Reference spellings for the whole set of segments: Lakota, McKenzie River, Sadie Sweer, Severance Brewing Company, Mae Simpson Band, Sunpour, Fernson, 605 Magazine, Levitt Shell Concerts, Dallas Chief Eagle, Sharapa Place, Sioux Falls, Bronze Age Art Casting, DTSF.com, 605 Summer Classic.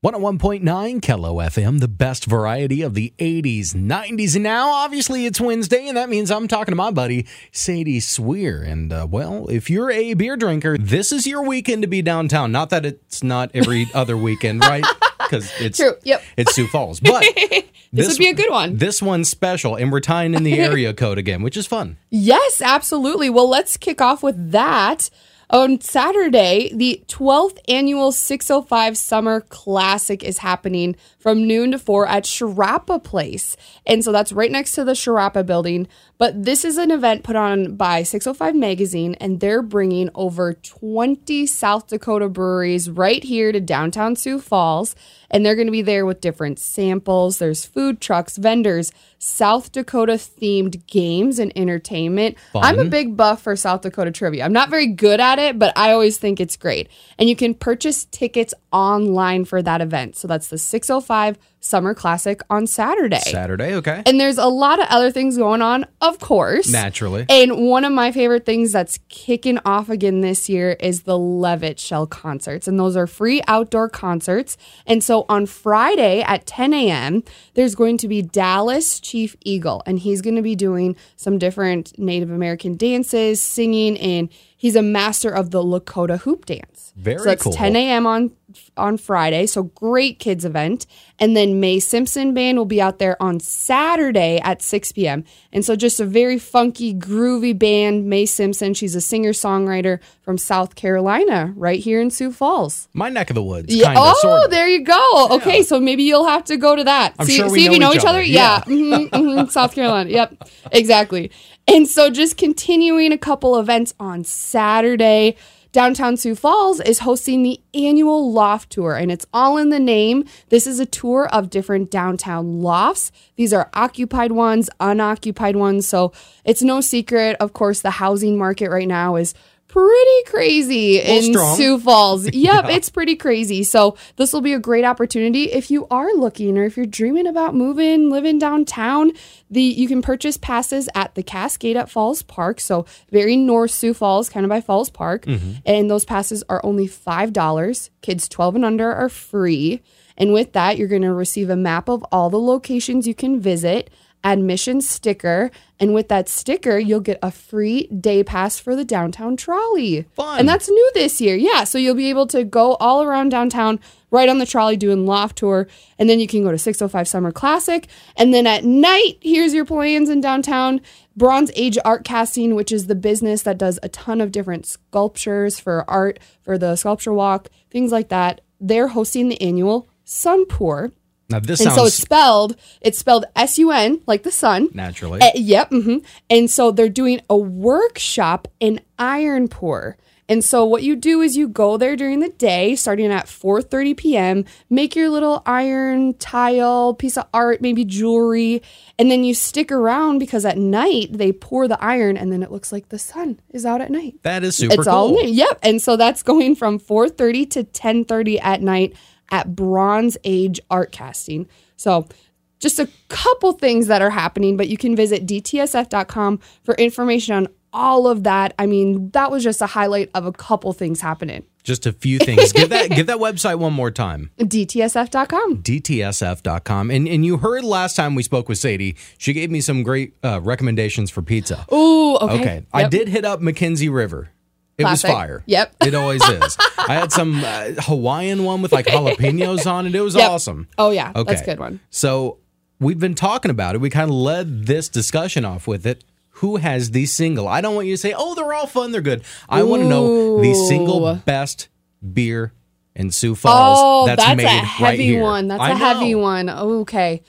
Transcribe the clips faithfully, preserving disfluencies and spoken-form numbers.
one oh one point nine Kello F M, the best variety of the eighties, nineties, and now obviously it's Wednesday, and that means I'm talking to my buddy Sadie Sweer. And uh, well, if you're a beer drinker, this is your weekend to be downtown. Not that it's not every other weekend, right? Because it's True. Yep. It's Sioux Falls, but this, this would be a good one. This one's special, and we're tying in the area code again, which is fun. Yes, absolutely. Well, let's kick off with that. On Saturday, the twelfth annual six oh five Summer Classic is happening from noon to four at Sharapa Place. And so that's right next to the Sharapa building. But this is an event put on by six oh five Magazine, and they're bringing over twenty South Dakota breweries right here to downtown Sioux Falls. And they're going to be there with different samples. There's food trucks, vendors, South Dakota-themed games and entertainment. Fun. I'm a big buff for South Dakota trivia. I'm not very good at it, but I always think it's great. And you can purchase tickets online for that event. So that's the six oh five Summer Classic on Saturday. Saturday, okay. And there's a lot of other things going on, of course. Naturally. And one of my favorite things that's kicking off again this year is the Levitt Shell Concerts. And those are free outdoor concerts. And so on Friday at ten a.m., there's going to be Dallas Chief Eagle. And he's going to be doing some different Native American dances, singing, and he's a master of the Lakota hoop dance. Very cool. So it's cool. ten a.m. on on Friday, so great kids event. And then Mae Simpson Band will be out there on Saturday at six p.m. And so just a very funky, groovy band, Mae Simpson. She's a singer-songwriter from South Carolina, right here in Sioux Falls. My neck of the woods, yeah. kind of, Oh, sort of. There you go. Yeah. Okay, so maybe you'll have to go to that. I'm see sure we see know if you know each other. other. Yeah, yeah. Mm-hmm, mm-hmm. South Carolina. Yep, exactly. And so just continuing a couple events on Saturday, downtown Sioux Falls is hosting the annual Loft Tour, and it's all in the name. This is a tour of different downtown lofts. These are occupied ones, unoccupied ones, so it's no secret. Of course, the housing market right now is pretty crazy in strong. Sioux Falls. Yep, yeah. It's pretty crazy. So this will be a great opportunity if you are looking or if you're dreaming about moving, living downtown. The you can purchase passes at the Cascade at Falls Park, so very north Sioux Falls, kind of by Falls Park. Mm-hmm. And those passes are only five dollars. Kids twelve and under are free. And with that, you're going to receive a map of all the locations you can visit, admission sticker, and with that sticker you'll get a free day pass for the downtown trolley. Fun. And that's new this year. Yeah, so you'll be able to go all around downtown right on the trolley doing Loft Tour, and then you can go to six oh five Summer Classic, and then at night, here's your plans in downtown, Bronze Age Art Casting, which is the business that does a ton of different sculptures for art, for the sculpture walk, things like that. They're hosting the annual Sunpour. Now this and sounds... so it's spelled, it's spelled S U N, like the sun. Naturally. Uh, yep. Mm-hmm. And so they're doing a workshop in iron pour. And so what you do is you go there during the day, starting at four thirty p.m., make your little iron tile, piece of art, maybe jewelry, and then you stick around because at night they pour the iron and then it looks like the sun is out at night. That is super it's cool. It's all new. Yep. And so that's going from four thirty to ten thirty at night at Bronze Age Art Casting. So just a couple things that are happening, but you can visit D T S F dot com for information on all of that. I mean, that was just a highlight of a couple things happening. Just a few things. Give that give that website one more time. D T S F dot com. D T S F dot com. And and you heard last time we spoke with Sadie, she gave me some great uh, recommendations for pizza. Ooh, okay. Okay. Yep. I did hit up McKenzie River. It Classic. Was fire. Yep. It always is. I had some uh, Hawaiian one with like jalapenos on it. It was yep. awesome. Oh, yeah. Okay. That's a good one. So we've been talking about it. We kind of led this discussion off with it. Who has the single? I don't want you to say, oh, they're all fun. They're good. I Ooh. Want to know the single best beer in Sioux Falls. Oh, that's, that's made a heavy right here. One. That's I a know. Heavy one. Okay.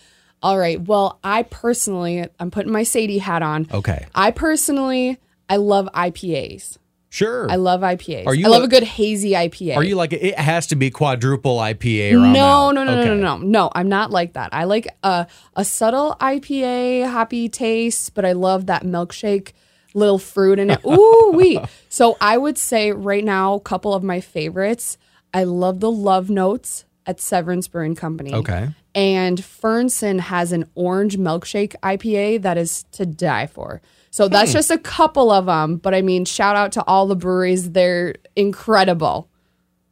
All right. Well, I personally, I'm putting my Sadie hat on. Okay. I personally, I love I P As. Sure. I love I P As. I love a, a good hazy I P A. Are you like, it has to be quadruple I P A? Or no, no, no, okay. no, no, no, no. I'm not like that. I like a, a subtle I P A, hoppy taste, but I love that milkshake, little fruit in it. Ooh, wee. So I would say right now, a couple of my favorites. I love the Love Notes at Severance Brewing Company. Okay. And Fernson has an orange milkshake I P A that is to die for. So that's just a couple of them. But, I mean, shout out to all the breweries. They're incredible.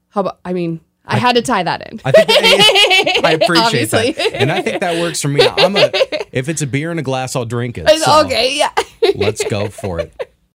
How about, I mean, I, I had to tie that in. I, think that, I appreciate Obviously. that. And I think that works for me. I'm a, if it's a beer in a glass, I'll drink it. So okay, yeah. Let's go for it.